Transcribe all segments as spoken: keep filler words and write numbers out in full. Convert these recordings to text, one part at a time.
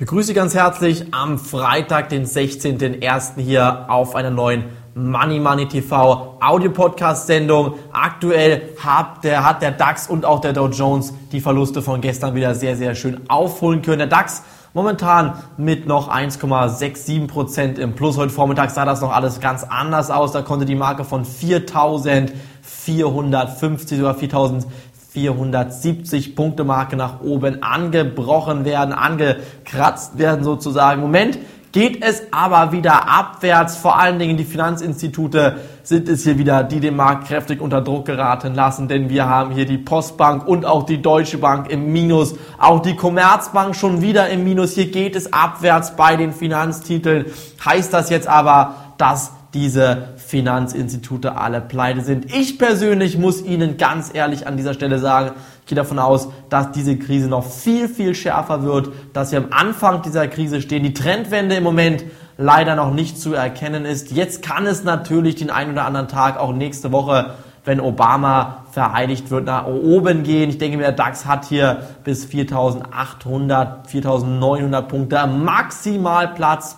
Ich begrüße Sie ganz herzlich am Freitag, den sechzehnten ersten hier auf einer neuen Money Money T V Audio-Podcast-Sendung. Aktuell hat der, hat der DAX und auch der Dow Jones die Verluste von gestern wieder sehr, sehr schön aufholen können. Der DAX momentan mit noch eins Komma sechs sieben Prozent im Plus. Heute Vormittag sah das noch alles ganz anders aus. Da konnte die Marke von viertausendvierhundertfünfzig, sogar viertausend. vierhundertsiebzig Punkte Marke nach oben angebrochen werden, angekratzt werden sozusagen. Im Moment geht es aber wieder abwärts. Vor allen Dingen die Finanzinstitute sind es hier wieder, die den Markt kräftig unter Druck geraten lassen. Denn wir haben hier die Postbank und auch die Deutsche Bank im Minus. Auch die Commerzbank schon wieder im Minus. Hier geht es abwärts bei den Finanztiteln. Heißt das jetzt aber, dass diese Finanzinstitute alle pleite sind? Ich persönlich muss Ihnen ganz ehrlich an dieser Stelle sagen, ich gehe davon aus, dass diese Krise noch viel, viel schärfer wird, dass wir am Anfang dieser Krise stehen, die Trendwende im Moment leider noch nicht zu erkennen ist. Jetzt kann es natürlich den einen oder anderen Tag, auch nächste Woche, wenn Obama vereidigt wird, nach oben gehen. Ich denke mir, der DAX hat hier bis viertausendachthundert, viertausendneunhundert Punkte maximal Platz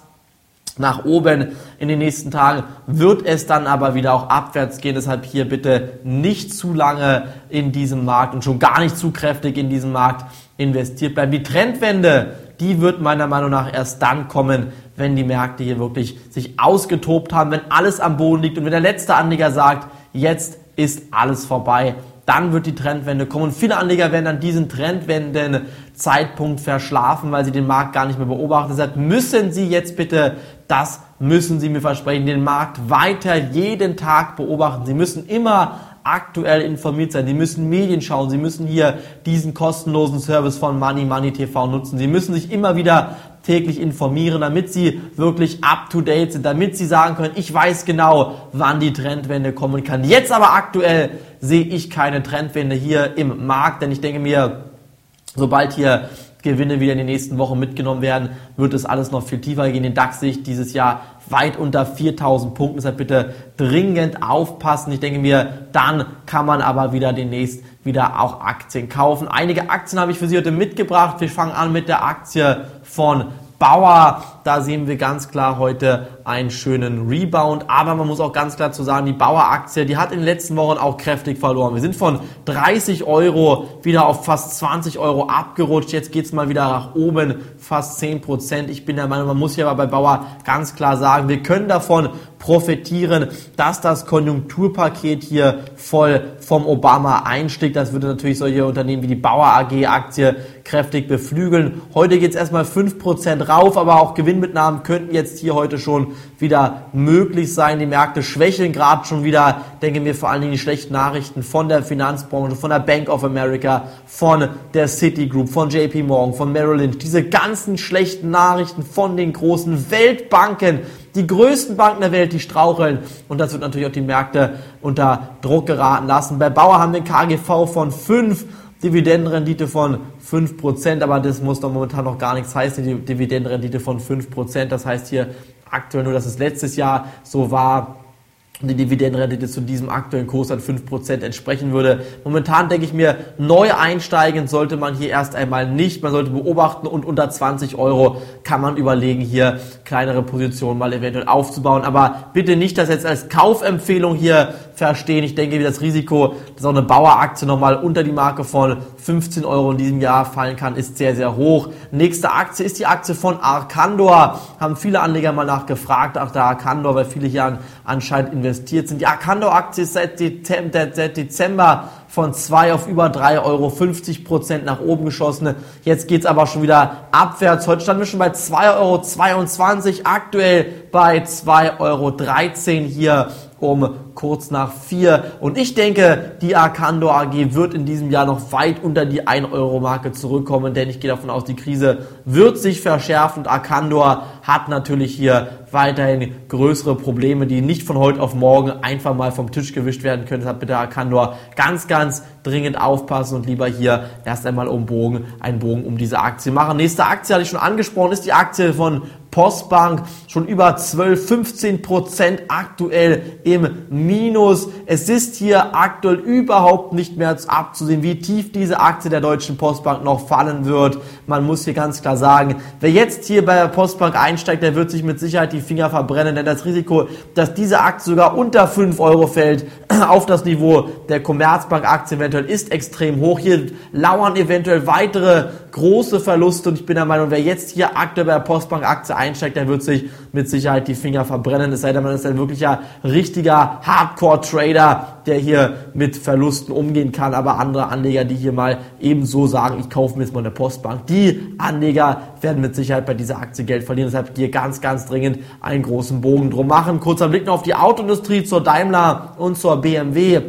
nach oben. In den nächsten Tagen wird es dann aber wieder auch abwärts gehen. Deshalb hier bitte nicht zu lange in diesem Markt und schon gar nicht zu kräftig in diesem Markt investiert bleiben. Die Trendwende, die wird meiner Meinung nach erst dann kommen, wenn die Märkte hier wirklich sich ausgetobt haben, wenn alles am Boden liegt und wenn der letzte Anleger sagt, jetzt ist alles vorbei. Dann wird die Trendwende kommen. Und viele Anleger werden dann diesen Trendwenden-Zeitpunkt verschlafen, weil sie den Markt gar nicht mehr beobachten. Deshalb müssen Sie jetzt bitte, das müssen Sie mir versprechen, den Markt weiter jeden Tag beobachten. Sie müssen immer aktuell informiert sein. Sie müssen Medien schauen. Sie müssen hier diesen kostenlosen Service von Money Money T V nutzen. Sie müssen sich immer wieder täglich informieren, damit Sie wirklich up-to-date sind, damit Sie sagen können, ich weiß genau, wann die Trendwende kommen kann. Jetzt aber aktuell sehe ich keine Trendwende hier im Markt, denn ich denke mir, sobald hier Gewinne wieder in den nächsten Wochen mitgenommen werden, wird es alles noch viel tiefer gehen. Den DAX sehe ich dieses Jahr weit unter viertausend Punkten. Deshalb bitte dringend aufpassen. Ich denke mir, dann kann man aber wieder demnächst wieder auch Aktien kaufen. Einige Aktien habe ich für Sie heute mitgebracht. Wir fangen an mit der Aktie von Bauer. Da sehen wir ganz klar heute einen schönen Rebound. Aber man muss auch ganz klar zu sagen, die Bauer-Aktie, die hat in den letzten Wochen auch kräftig verloren. Wir sind von dreißig Euro wieder auf fast zwanzig Euro abgerutscht. Jetzt geht's mal wieder nach oben, fast zehn Prozent. Ich bin der Meinung, man muss hier aber bei Bauer ganz klar sagen, wir können davon profitieren, dass das Konjunkturpaket hier voll vom Obama einstieg. Das würde natürlich solche Unternehmen wie die Bauer-A G-Aktie kräftig beflügeln. Heute geht's erstmal fünf Prozent rauf, aber auch Gewinn Gewinnmitnahmen könnten jetzt hier heute schon wieder möglich sein. Die Märkte schwächeln gerade schon wieder. Denke mir vor allen Dingen die schlechten Nachrichten von der Finanzbranche, von der Bank of America, von der Citigroup, von J P Morgan, von Merrill Lynch. Diese ganzen schlechten Nachrichten von den großen Weltbanken, die größten Banken der Welt, die straucheln. Und das wird natürlich auch die Märkte unter Druck geraten lassen. Bei Bauer haben wir ein K G V von fünf, Dividendenrendite von fünf Prozent, aber das muss doch momentan noch gar nichts heißen, die Dividendenrendite von fünf Prozent. Das heißt hier aktuell nur, dass es letztes Jahr so war, die Dividendenrendite zu diesem aktuellen Kurs an fünf Prozent entsprechen würde. Momentan denke ich mir, neu einsteigen sollte man hier erst einmal nicht. Man sollte beobachten und unter zwanzig Euro kann man überlegen, hier kleinere Positionen mal eventuell aufzubauen. Aber bitte nicht das jetzt als Kaufempfehlung hier verstehen. Ich denke, das Risiko, dass auch eine Bauer-Aktie nochmal unter die Marke von fünfzehn Euro in diesem Jahr fallen kann, ist sehr, sehr hoch. Nächste Aktie ist die Aktie von Arcandor. Haben viele Anleger mal nachgefragt, nach der Arcandor, weil viele hier anscheinend investieren. investiert sind. Die Arcandor-Aktie ist seit Dezember von zwei auf über drei Euro fünfzig Prozent nach oben geschossen. Jetzt geht es aber schon wieder abwärts. Heute standen wir schon bei zwei Euro zweiundzwanzig, aktuell bei zwei Euro dreizehn hier um kurz nach vier. Und ich denke, die Arcandor A G wird in diesem Jahr noch weit unter die ein Euro Marke zurückkommen, denn ich gehe davon aus, die Krise wird sich verschärfen. Und Arcandor hat natürlich hier weiterhin größere Probleme, die nicht von heute auf morgen einfach mal vom Tisch gewischt werden können. Deshalb bitte Arcandor ganz, ganz dringend aufpassen und lieber hier erst einmal um Bogen, einen Bogen um diese Aktie machen. Nächste Aktie hatte ich schon angesprochen, ist die Aktie von Postbank schon über zwölf, fünfzehn Prozent aktuell im Minus. Es ist hier aktuell überhaupt nicht mehr abzusehen, wie tief diese Aktie der Deutschen Postbank noch fallen wird. Man muss hier ganz klar sagen, wer jetzt hier bei der Postbank einsteigt, der wird sich mit Sicherheit die Finger verbrennen, denn das Risiko, dass diese Aktie sogar unter fünf Euro fällt, auf das Niveau der Commerzbank-Aktie eventuell, ist extrem hoch. Hier lauern eventuell weitere große Verluste und ich bin der Meinung, wer jetzt hier aktuell bei der Postbank-Aktie einsteigt, der wird sich mit Sicherheit die Finger verbrennen. Es sei denn, man ist ein wirklicher, richtiger Hardcore-Trader, der hier mit Verlusten umgehen kann. Aber andere Anleger, die hier mal eben so sagen, ich kaufe mir jetzt mal eine Postbank, die Anleger werden mit Sicherheit bei dieser Aktie Geld verlieren. Deshalb hier ganz, ganz dringend einen großen Bogen drum machen. Kurzer Blick noch auf die Autoindustrie, zur Daimler und zur B M W.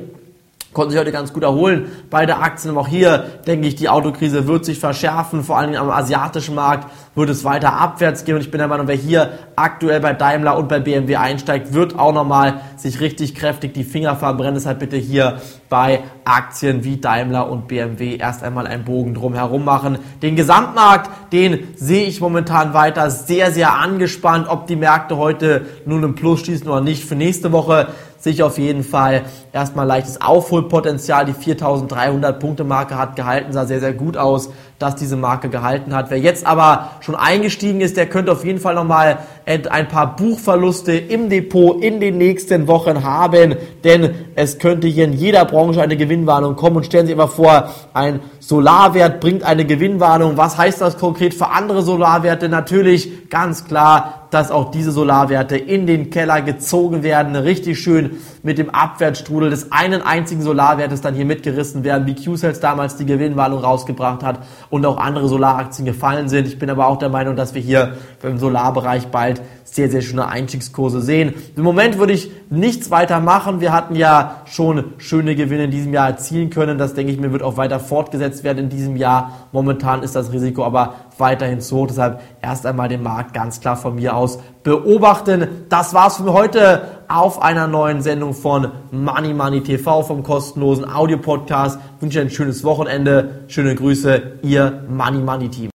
Konnten sich heute ganz gut erholen. Beide Aktien, aber auch hier denke ich, die Autokrise wird sich verschärfen. Vor allem am asiatischen Markt wird es weiter abwärts gehen. Und ich bin der Meinung, wer hier aktuell bei Daimler und bei B M W einsteigt, wird auch nochmal sich richtig kräftig die Finger verbrennen. Deshalb bitte hier bei Aktien wie Daimler und B M W erst einmal einen Bogen drumherum machen. Den Gesamtmarkt, den sehe ich momentan weiter sehr, sehr angespannt. Ob die Märkte heute nun im Plus schließen oder nicht, für nächste Woche sehe ich auf jeden Fall erstmal leichtes Aufholpotenzial. Die viertausenddreihundert-Punkte-Marke hat gehalten, sah sehr, sehr gut aus, dass diese Marke gehalten hat. Wer jetzt aber schon eingestiegen ist, der könnte auf jeden Fall nochmal ein paar Buchverluste im Depot in den nächsten Wochen haben, denn es könnte hier in jeder Branche eine Gewinnwarnung kommen. Und stellen Sie sich mal vor, ein Solarwert bringt eine Gewinnwarnung. Was heißt das konkret für andere Solarwerte? Natürlich ganz klar, dass auch diese Solarwerte in den Keller gezogen werden, richtig schön mit dem Abwärtsstrudel des einen einzigen Solarwertes dann hier mitgerissen werden, wie Q-Cells damals die Gewinnwarnung rausgebracht hat und auch andere Solaraktien gefallen sind. Ich bin aber auch der Meinung, dass wir hier im Solarbereich bald sehr, sehr schöne Einstiegskurse sehen. Im Moment würde ich nichts weiter machen. Wir hatten ja schon schöne Gewinne in diesem Jahr erzielen können. Das, denke ich mir, wird auch weiter fortgesetzt werden in diesem Jahr. Momentan ist das Risiko aber weiterhin zu hoch. Deshalb erst einmal den Markt ganz klar von mir aus beobachten. Das war's für heute auf einer neuen Sendung von Money Money T V, vom kostenlosen Audio-Podcast. Ich wünsche Ihnen ein schönes Wochenende. Schöne Grüße, Ihr Money Money Team.